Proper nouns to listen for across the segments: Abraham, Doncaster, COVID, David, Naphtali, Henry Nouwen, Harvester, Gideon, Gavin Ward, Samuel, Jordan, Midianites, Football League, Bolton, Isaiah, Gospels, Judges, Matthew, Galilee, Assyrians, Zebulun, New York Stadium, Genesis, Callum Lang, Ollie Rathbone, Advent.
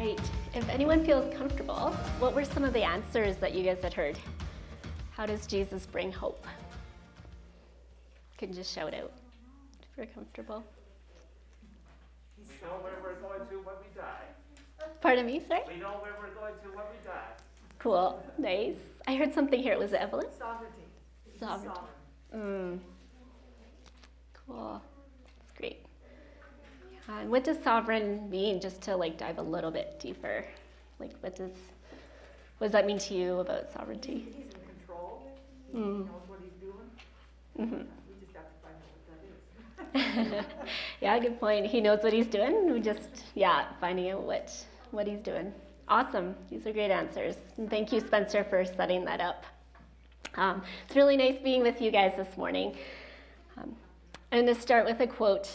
right, if anyone feels comfortable, what were some of the answers that you guys had heard? How does Jesus bring hope? You can just shout out if you're comfortable. We know where we're going to when we die. Pardon me, sorry? We know where we're going to when we die. Cool, nice. I heard something here. Was it Evelyn? Sovereignty. Sovereignty. Cool, that's great. Yeah. And what does sovereign mean? Just to dive a little bit deeper. What does that mean to you about sovereignty? He's in control. He knows what he's doing. Mm-hmm. We just have to find out what that is. Yeah, good point. He knows what he's doing. We just, finding out what he's doing. Awesome. These are great answers. And thank you, Spencer, for setting that up. It's really nice being with you guys this morning. I'm going to start with a quote.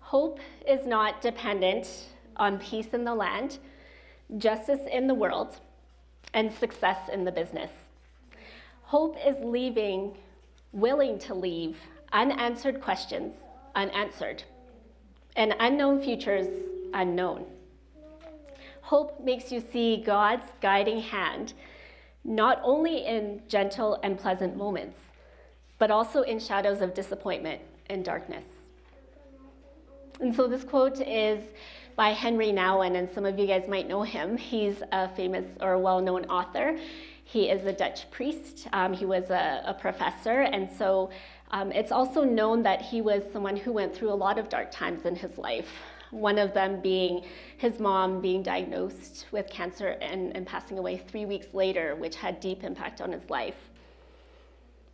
Hope is not dependent on peace in the land, justice in the world, and success in the business. Hope is willing to leave unanswered questions unanswered and unknown futures unknown. Hope makes you see God's guiding hand, not only in gentle and pleasant moments, but also in shadows of disappointment and darkness. And so this quote is by Henry Nouwen, and some of you guys might know him. He's a famous or well-known author. He is a Dutch priest. He was a professor, and so it's also known that he was someone who went through a lot of dark times in his life. One of them being his mom being diagnosed with cancer and passing away 3 weeks later, which had deep impact on his life.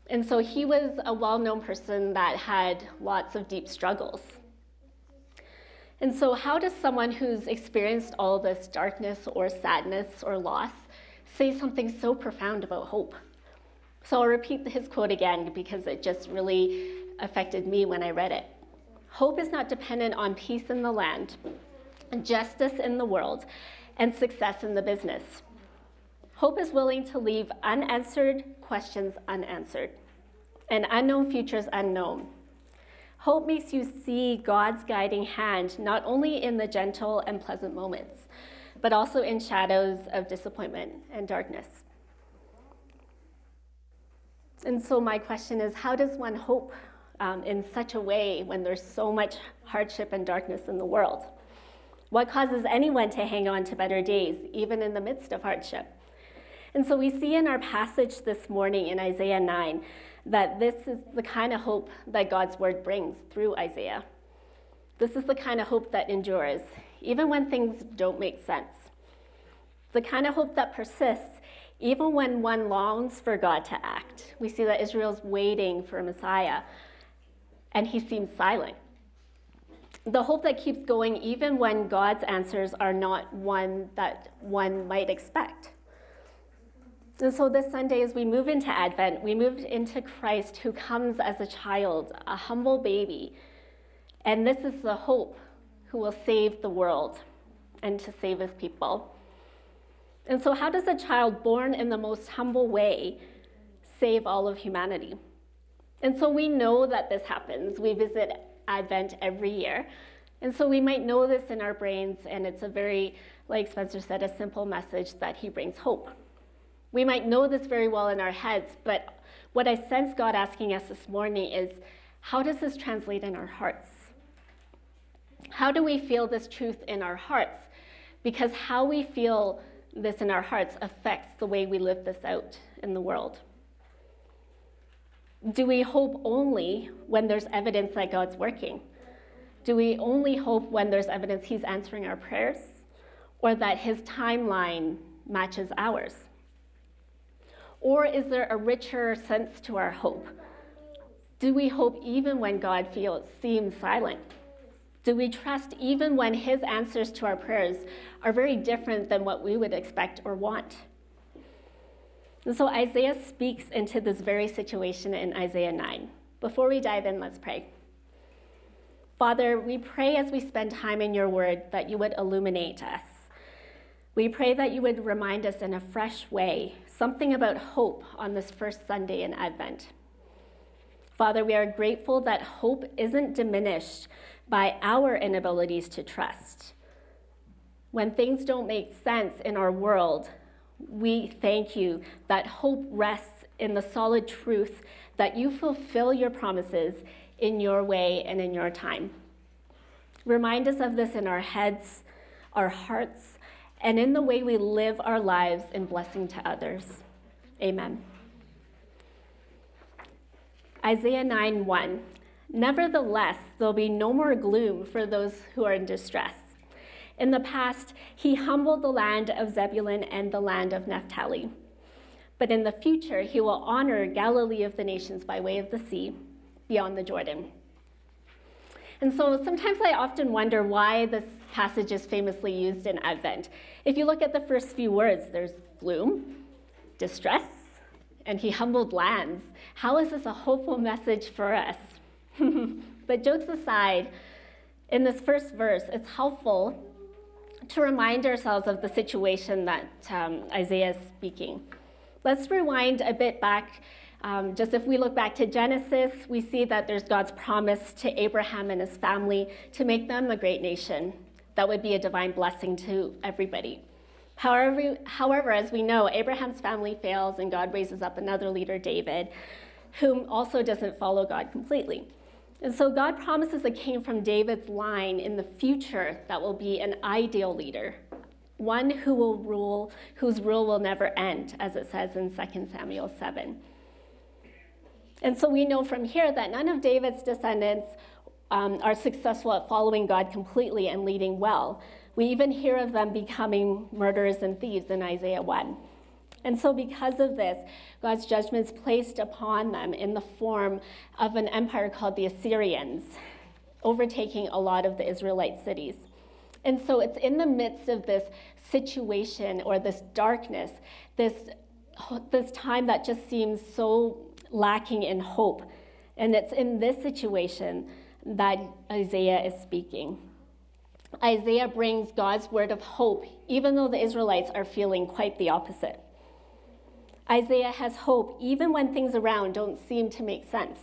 And so he was a well-known person that had lots of deep struggles. And so how does someone who's experienced all this darkness or sadness or loss say something so profound about hope? So I'll repeat his quote again because it just really affected me when I read it. Hope is not dependent on peace in the land, justice in the world, and success in the business. Hope is willing to leave unanswered questions unanswered and unknown futures unknown. Hope makes you see God's guiding hand, not only in the gentle and pleasant moments, but also in shadows of disappointment and darkness. And so my question is, how does one hope in such a way when there's so much hardship and darkness in the world? What causes anyone to hang on to better days, even in the midst of hardship? And so we see in our passage this morning in Isaiah 9 that this is the kind of hope that God's word brings through Isaiah. This is the kind of hope that endures, even when things don't make sense. The kind of hope that persists, even when one longs for God to act. We see that Israel's waiting for a Messiah, and he seems silent. The hope that keeps going even when God's answers are not one that one might expect. And so this Sunday, as we move into Advent, we move into Christ who comes as a child, a humble baby. And this is the hope who will save the world and to save his people. And so how does a child born in the most humble way save all of humanity? And so we know that this happens. We visit Advent every year. And so we might know this in our brains, and it's a very, like Spencer said, a simple message that he brings hope. We might know this very well in our heads, but what I sense God asking us this morning is, how does this translate in our hearts? How do we feel this truth in our hearts? Because how we feel this in our hearts affects the way we live this out in the world. Do we hope only when there's evidence that God's working? Do we only hope when there's evidence he's answering our prayers or that his timeline matches ours? Or is there a richer sense to our hope? Do we hope even when God seems silent? Do we trust even when his answers to our prayers are very different than what we would expect or want? And so Isaiah speaks into this very situation in Isaiah 9. Before we dive in, let's pray. Father, we pray as we spend time in your word that you would illuminate us. We pray that you would remind us in a fresh way something about hope on this first Sunday in Advent. Father, we are grateful that hope isn't diminished by our inabilities to trust, When things don't make sense in our world, we thank you that hope rests in the solid truth that you fulfill your promises in your way and in your time. Remind us of this in our heads, our hearts, and in the way we live our lives in blessing to others. Amen. Isaiah 9:1. Nevertheless, there'll be no more gloom for those who are in distress. In the past, he humbled the land of Zebulun and the land of Naphtali. But in the future, he will honor Galilee of the nations by way of the sea, beyond the Jordan. And so sometimes I often wonder why this passage is famously used in Advent. If you look at the first few words, there's gloom, distress, and he humbled lands. How is this a hopeful message for us? But jokes aside, in this first verse, it's helpful to remind ourselves of the situation that Isaiah is speaking. Let's rewind a bit back. Just if we look back to Genesis, we see that there's God's promise to Abraham and his family to make them a great nation. That would be a divine blessing to everybody. However, as we know, Abraham's family fails and God raises up another leader, David, whom also doesn't follow God completely. And so God promises a king from David's line in the future that will be an ideal leader, one who will rule, whose rule will never end, as it says in 2 Samuel 7. And so we know from here that none of David's descendants are successful at following God completely and leading well. We even hear of them becoming murderers and thieves in Isaiah 1. And so because of this, God's judgment is placed upon them in the form of an empire called the Assyrians, overtaking a lot of the Israelite cities. And so it's in the midst of this situation or this darkness, this time that just seems so lacking in hope. And it's in this situation that Isaiah is speaking. Isaiah brings God's word of hope, even though the Israelites are feeling quite the opposite. Isaiah has hope even when things around don't seem to make sense.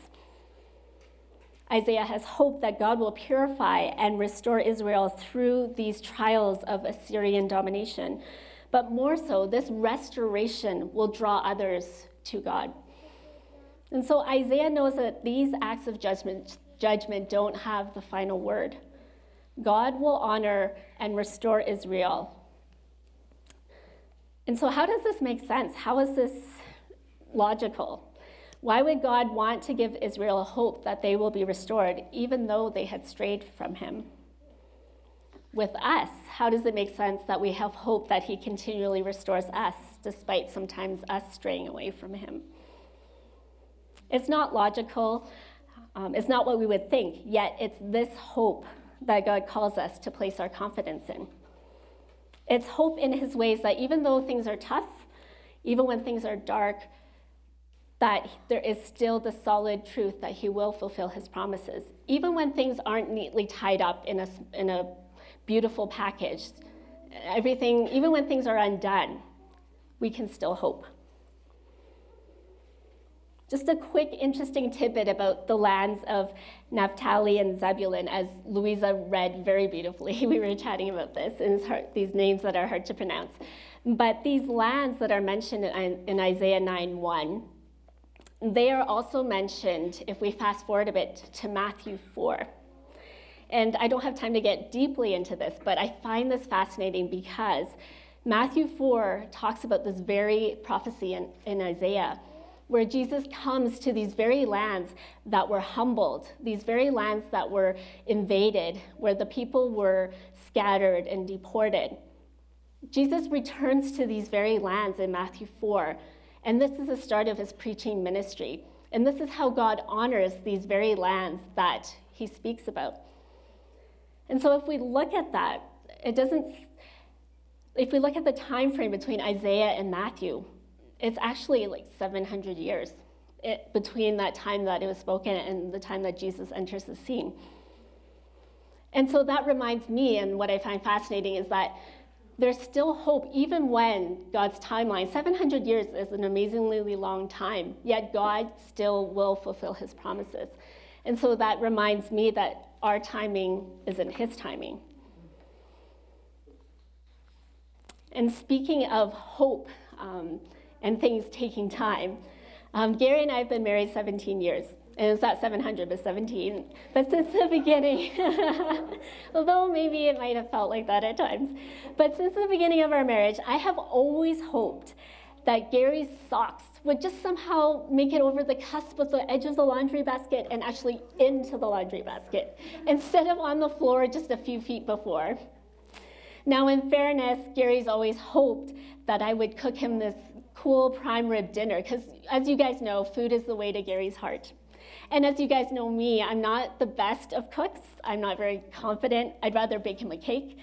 Isaiah has hope that God will purify and restore Israel through these trials of Assyrian domination. But more so, this restoration will draw others to God. And so Isaiah knows that these acts of judgment don't have the final word. God will honor and restore Israel. And so how does this make sense? How is this logical? Why would God want to give Israel hope that they will be restored, even though they had strayed from him? With us, how does it make sense that we have hope that he continually restores us, despite sometimes us straying away from him? It's not logical. It's not what we would think, yet it's this hope that God calls us to place our confidence in. It's hope in his ways that even though things are tough, even when things are dark, that there is still the solid truth that he will fulfill his promises. Even when things aren't neatly tied up in a beautiful package, everything, even when things are undone, we can still hope. Just a quick, interesting tidbit about the lands of Naphtali and Zebulun, as Louisa read very beautifully. We were chatting about this, and it's hard, these names that are hard to pronounce. But these lands that are mentioned in Isaiah 9:1, they are also mentioned, if we fast forward a bit, to Matthew 4. And I don't have time to get deeply into this, but I find this fascinating because Matthew 4 talks about this very prophecy in Isaiah, where Jesus comes to these very lands that were humbled, these very lands that were invaded, where the people were scattered and deported. Jesus returns to these very lands in Matthew 4, and this is the start of his preaching ministry. And this is how God honors these very lands that he speaks about. And so if we look at that, if we look at the time frame between Isaiah and Matthew, it's actually like 700 years between that time that it was spoken and the time that Jesus enters the scene. And so that reminds me, and what I find fascinating is that there's still hope even when God's timeline, 700 years is an amazingly long time, yet God still will fulfill his promises. And so that reminds me that our timing isn't his timing. And speaking of hope and things taking time, Gary and I have been married 17 years. And it's not 700, but 17. But since the beginning, although maybe it might have felt like that at times, but since the beginning of our marriage, I have always hoped that Gary's socks would just somehow make it over the cusp of the edge of the laundry basket and actually into the laundry basket, instead of on the floor just a few feet before. Now, in fairness, Gary's always hoped that I would cook him this cool prime rib dinner, because as you guys know, food is the way to Gary's heart. And as you guys know me, I'm not the best of cooks. I'm not very confident. I'd rather bake him a cake.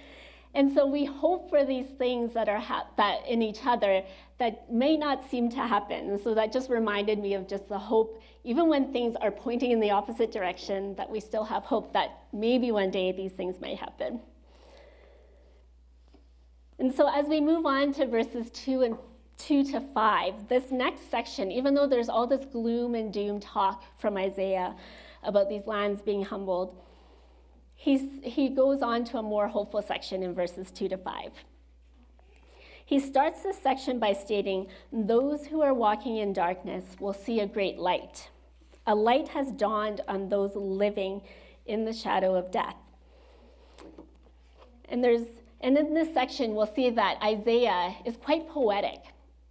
And so we hope for these things that are that in each other that may not seem to happen. So that just reminded me of just the hope, even when things are pointing in the opposite direction, that we still have hope that maybe one day these things might happen. And so as we move on to verses 2 to 5, this next section, even though there's all this gloom and doom talk from Isaiah about these lands being humbled, he goes on to a more hopeful section in verses 2 to 5. He starts this section by stating, "Those who are walking in darkness will see a great light. A light has dawned on those living in the shadow of death." And in this section, we'll see that Isaiah is quite poetic.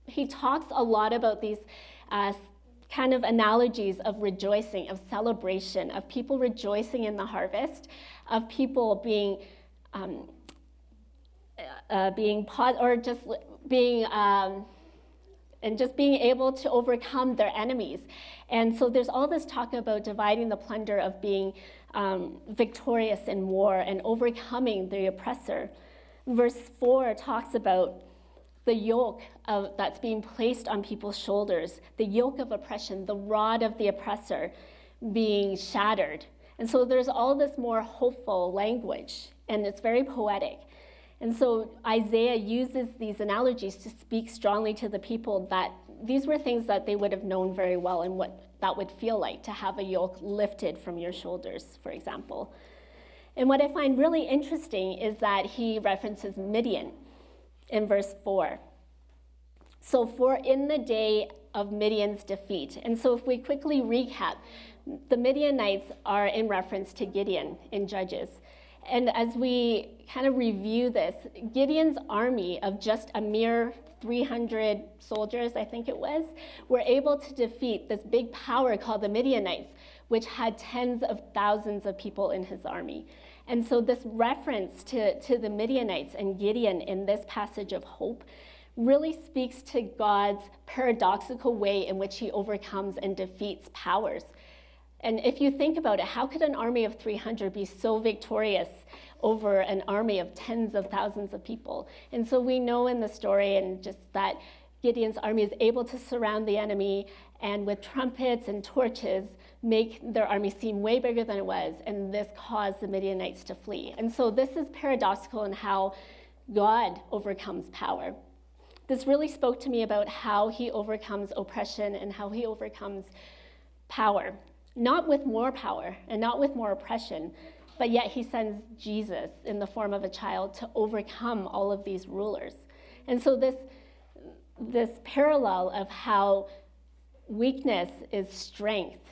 He talks a lot about these kind of analogies of rejoicing, of celebration, of people rejoicing in the harvest, of people being able to overcome their enemies. And so there's all this talk about dividing the plunder, of being victorious in war and overcoming the oppressor. Verse 4 talks about the yoke that's being placed on people's shoulders, the yoke of oppression, the rod of the oppressor being shattered. And so there's all this more hopeful language, and it's very poetic. And so Isaiah uses these analogies to speak strongly to the people that these were things that they would have known very well, and what that would feel like to have a yoke lifted from your shoulders, for example. And what I find really interesting is that he references Midian in verse 4. So, for in the day of Midian's defeat. And so if we quickly recap, the Midianites are in reference to Gideon in Judges. And as we kind of review this, Gideon's army of just a mere 300 soldiers, I think it was, were able to defeat this big power called the Midianites, which had tens of thousands of people in his army. And so this reference to the Midianites and Gideon in this passage of hope really speaks to God's paradoxical way in which he overcomes and defeats powers. And if you think about it, how could an army of 300 be so victorious over an army of tens of thousands of people? And so we know in the story and just that Gideon's army is able to surround the enemy, and with trumpets and torches, make their army seem way bigger than it was, and this caused the Midianites to flee. And so this is paradoxical in how God overcomes power. This really spoke to me about how he overcomes oppression and how he overcomes power. Not with more power and not with more oppression, but yet he sends Jesus in the form of a child to overcome all of these rulers. And so this parallel of how weakness is strength,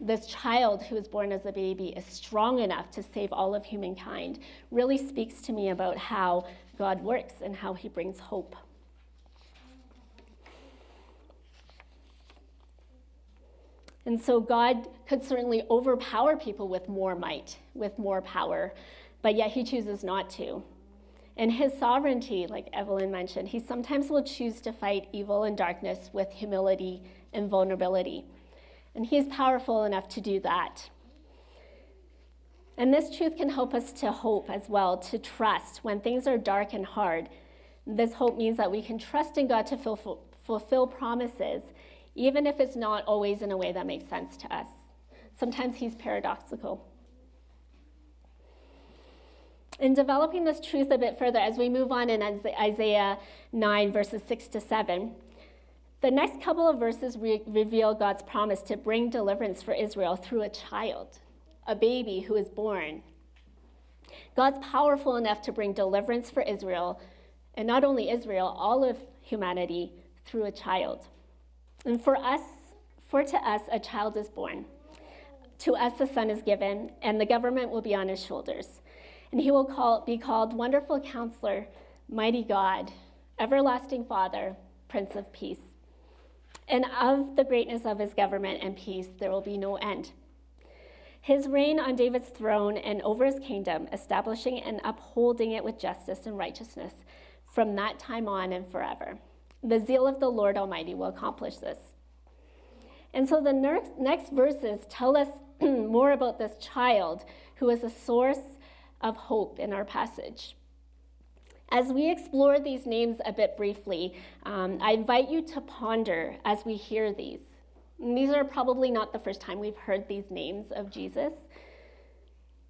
this child who was born as a baby is strong enough to save all of humankind, really speaks to me about how God works and how he brings hope. And so God could certainly overpower people with more might, with more power, but yet he chooses not to. And his sovereignty, like Evelyn mentioned, he sometimes will choose to fight evil and darkness with humility and vulnerability. And he's powerful enough to do that. And this truth can help us to hope as well, to trust. When things are dark and hard, this hope means that we can trust in God to fulfill promises, even if it's not always in a way that makes sense to us. Sometimes he's paradoxical. In developing this truth a bit further, as we move on in Isaiah 9, verses 6 to 7, the next couple of verses reveal God's promise to bring deliverance for Israel through a child, a baby who is born. God's powerful enough to bring deliverance for Israel, and not only Israel, all of humanity through a child. And for to us, a child is born. To us, the son is given, and the government will be on his shoulders. And he will be called Wonderful Counselor, Mighty God, Everlasting Father, Prince of Peace. And of the greatness of his government and peace, there will be no end. His reign on David's throne and over his kingdom, establishing and upholding it with justice and righteousness from that time on and forever. The zeal of the Lord Almighty will accomplish this. And so the next verses tell us more about this child who is a source of hope in our passage. As we explore these names a bit briefly, I invite you to ponder as we hear these. And these are probably not the first time we've heard these names of Jesus,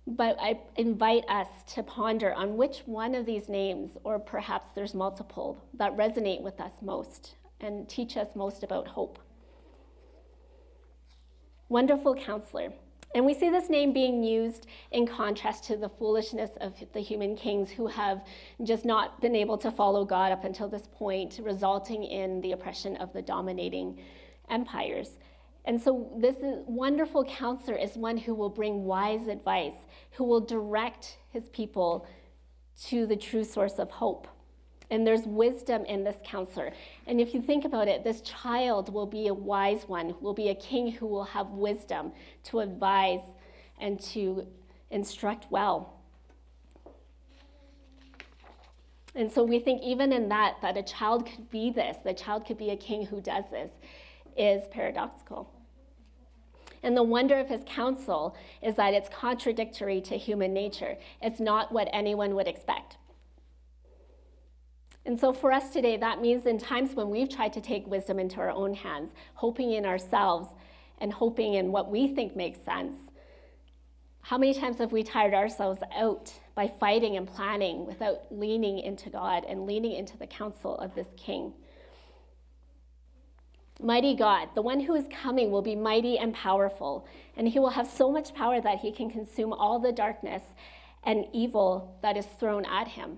but I invite us to ponder on which one of these names, or perhaps there's multiple, that resonate with us most and teach us most about hope. Wonderful Counselor. And we see this name being used in contrast to the foolishness of the human kings who have just not been able to follow God up until this point, resulting in the oppression of the dominating empires. And so this Wonderful Counselor is one who will bring wise advice, who will direct his people to the true source of hope. And there's wisdom in this counselor. And if you think about it, this child will be a wise one, will be a king who will have wisdom to advise and to instruct well. And so we think even in that a child could be this, the child could be a king who does this, is paradoxical. And the wonder of his counsel is that it's contradictory to human nature. It's not what anyone would expect. And so for us today, that means in times when we've tried to take wisdom into our own hands, hoping in ourselves and hoping in what we think makes sense, how many times have we tired ourselves out by fighting and planning without leaning into God and leaning into the counsel of this king? Mighty God, the one who is coming will be mighty and powerful, and he will have so much power that he can consume all the darkness and evil that is thrown at him.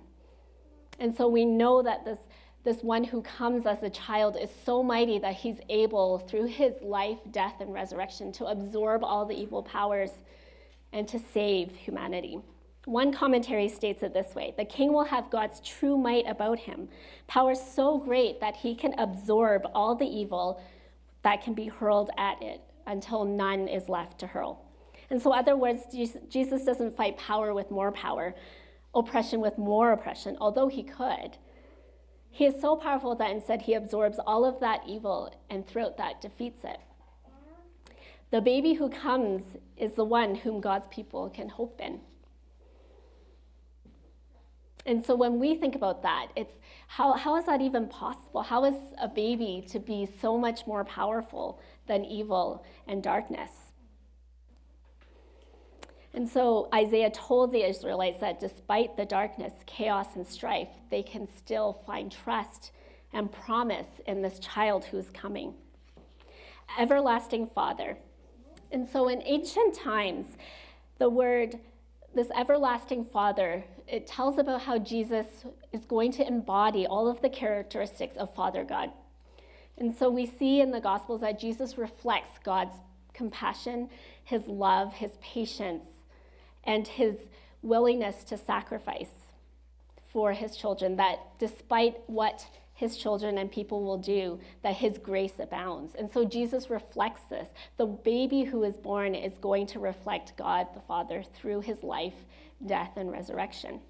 And so we know that this one who comes as a child is so mighty that he's able, through his life, death, and resurrection, to absorb all the evil powers and to save humanity. One commentary states it this way: the king will have God's true might about him, power so great that he can absorb all the evil that can be hurled at it until none is left to hurl. And so in other words, Jesus doesn't fight power with more power, oppression with more oppression, although he could. He is so powerful that instead he absorbs all of that evil and throughout that defeats it. The baby who comes is the one whom God's people can hope in. And so when we think about that, it's how is that even possible? How is a baby to be so much more powerful than evil and darkness? And so Isaiah told the Israelites that despite the darkness, chaos, and strife, they can still find trust and promise in this child who is coming. Everlasting Father. And so in ancient times, the word, this everlasting Father, it tells about how Jesus is going to embody all of the characteristics of Father God. And so we see in the Gospels that Jesus reflects God's compassion, his love, his patience, and his willingness to sacrifice for his children, that despite what his children and people will do, that his grace abounds. And so Jesus reflects this. The baby who is born is going to reflect God the Father through his life, death, and resurrection.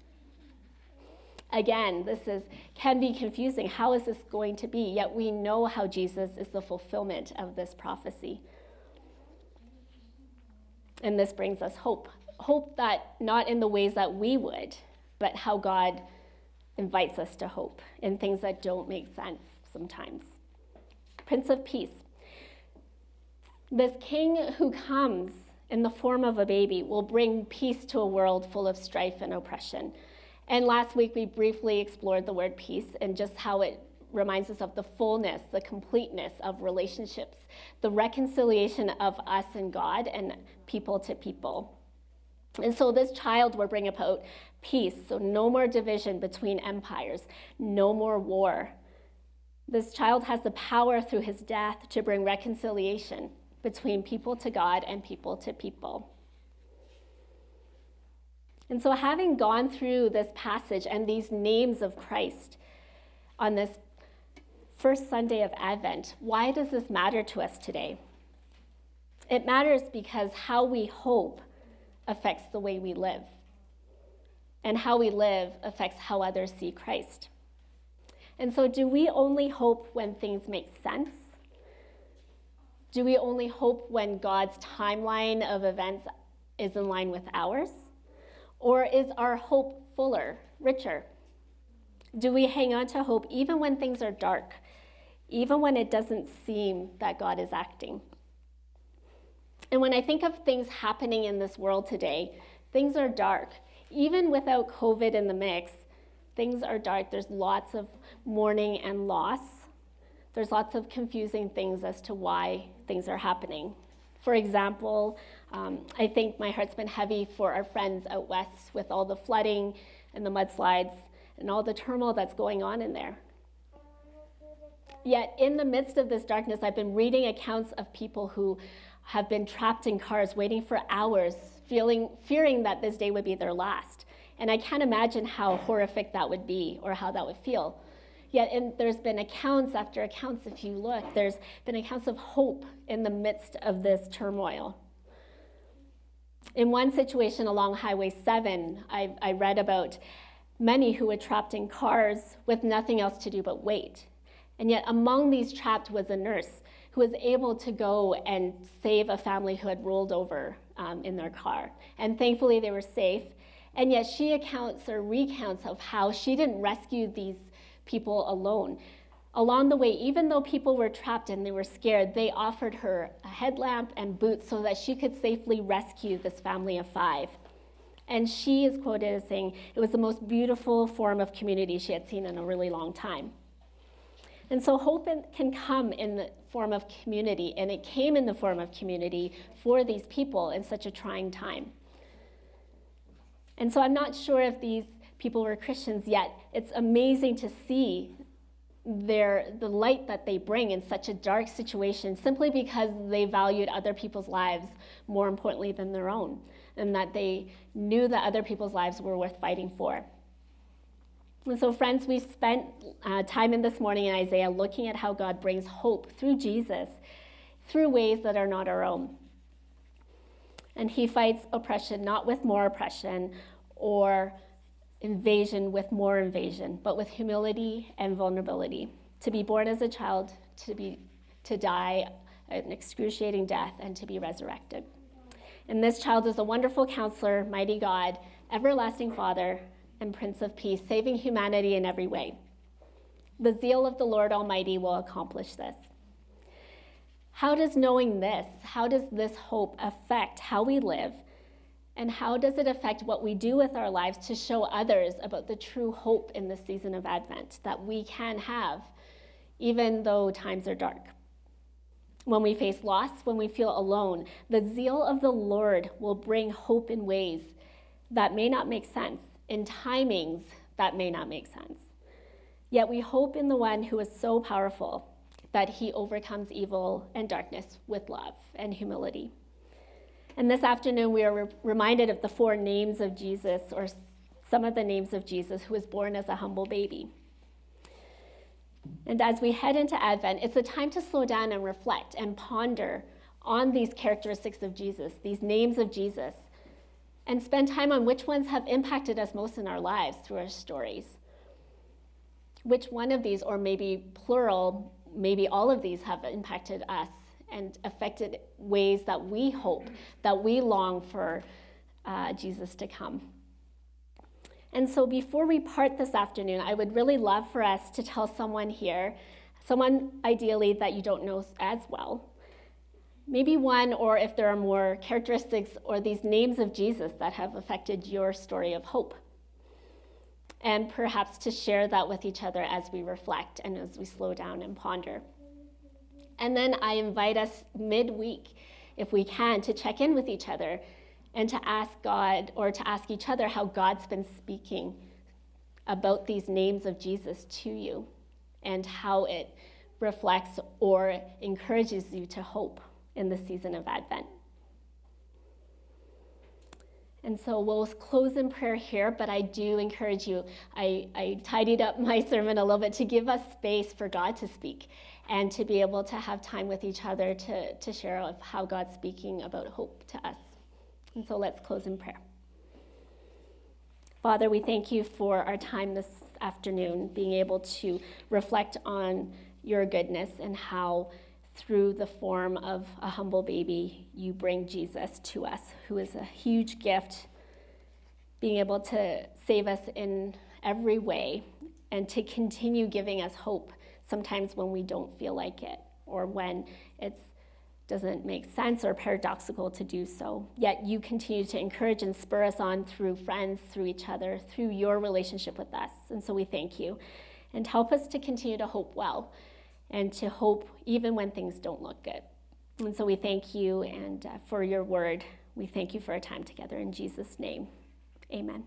Again, this can be confusing. How is this going to be? Yet we know how Jesus is the fulfillment of this prophecy. And this brings us hope that not in the ways that we would, but how God invites us to hope in things that don't make sense sometimes. Prince of Peace. This king who comes in the form of a baby will bring peace to a world full of strife and oppression. And last week we briefly explored the word peace and just how it reminds us of the fullness, the completeness of relationships, the reconciliation of us and God and people to people. And so this child will bring about peace. So no more division between empires, no more war. This child has the power through his death to bring reconciliation between people to God and people to people. And so having gone through this passage and these names of Christ on this first Sunday of Advent, why does this matter to us today? It matters because how we hope affects the way we live, and how we live affects how others see Christ. And so do we only hope when things make sense? Do we only hope when God's timeline of events is in line with ours? Or is our hope fuller, richer? Do we hang on to hope even when things are dark, even when it doesn't seem that God is acting? And when I think of things happening in this world today, things are dark. Even without COVID in the mix, things are dark. There's lots of mourning and loss. There's lots of confusing things as to why things are happening. For example, I think my heart's been heavy for our friends out west with all the flooding and the mudslides and all the turmoil that's going on in there. Yet in the midst of this darkness, I've been reading accounts of people who have been trapped in cars waiting for hours, fearing that this day would be their last. And I can't imagine how horrific that would be or how that would feel. Yet there's been accounts after accounts, if you look, there's been accounts of hope in the midst of this turmoil. In one situation along Highway 7, I read about many who were trapped in cars with nothing else to do but wait. And yet among these trapped was a nurse who was able to go and save a family who had rolled over in their car. And thankfully they were safe. And yet she recounts of how she didn't rescue these people alone. Along the way, even though people were trapped and they were scared, they offered her a headlamp and boots so that she could safely rescue this family of 5. And she is quoted as saying, it was the most beautiful form of community she had seen in a really long time. And so hope can come in the form of community, and it came in the form of community for these people in such a trying time. And so I'm not sure if these people were Christians, yet it's amazing to see the light that they bring in such a dark situation simply because they valued other people's lives more importantly than their own, and that they knew that other people's lives were worth fighting for. And so friends, we've spent time in this morning in Isaiah looking at how God brings hope through Jesus, through ways that are not our own. And he fights oppression not with more oppression or invasion with more invasion, but with humility and vulnerability. To be born as a child, to die an excruciating death, and to be resurrected. And this child is a wonderful counselor, mighty God, everlasting Father, and Prince of Peace, saving humanity in every way. The zeal of the Lord Almighty will accomplish this. How does knowing this, how does this hope affect how we live, and how does it affect what we do with our lives to show others about the true hope in this season of Advent that we can have, even though times are dark? When we face loss, when we feel alone, the zeal of the Lord will bring hope in ways that may not make sense, in timings that may not make sense. Yet we hope in the one who is so powerful that he overcomes evil and darkness with love and humility. And this afternoon we are reminded of the 4 names of Jesus, or some of the names of Jesus, who was born as a humble baby. And as we head into Advent, it's a time to slow down and reflect and ponder on these characteristics of Jesus, these names of Jesus, and spend time on which ones have impacted us most in our lives through our stories. Which one of these, or maybe plural, maybe all of these, have impacted us and affected ways that we hope, that we long for Jesus to come. And so before we part this afternoon, I would really love for us to tell someone here, someone ideally that you don't know as well, maybe one, or if there are more characteristics or these names of Jesus that have affected your story of hope. And perhaps to share that with each other as we reflect and as we slow down and ponder. And then I invite us midweek, if we can, to check in with each other and to ask God, or to ask each other, how God's been speaking about these names of Jesus to you and how it reflects or encourages you to hope in the season of Advent. And so we'll close in prayer here, but I do encourage you, I tidied up my sermon a little bit to give us space for God to speak and to be able to have time with each other to share of how God's speaking about hope to us. And so let's close in prayer. Father, we thank you for our time this afternoon, being able to reflect on your goodness and how through the form of a humble baby, you bring Jesus to us, who is a huge gift, being able to save us in every way and to continue giving us hope, sometimes when we don't feel like it or when it doesn't make sense or paradoxical to do so. Yet you continue to encourage and spur us on through friends, through each other, through your relationship with us. And so we thank you. And help us to continue to hope well, and to hope even when things don't look good. And so we thank you and for your word. We thank you for our time together. In Jesus' name, amen.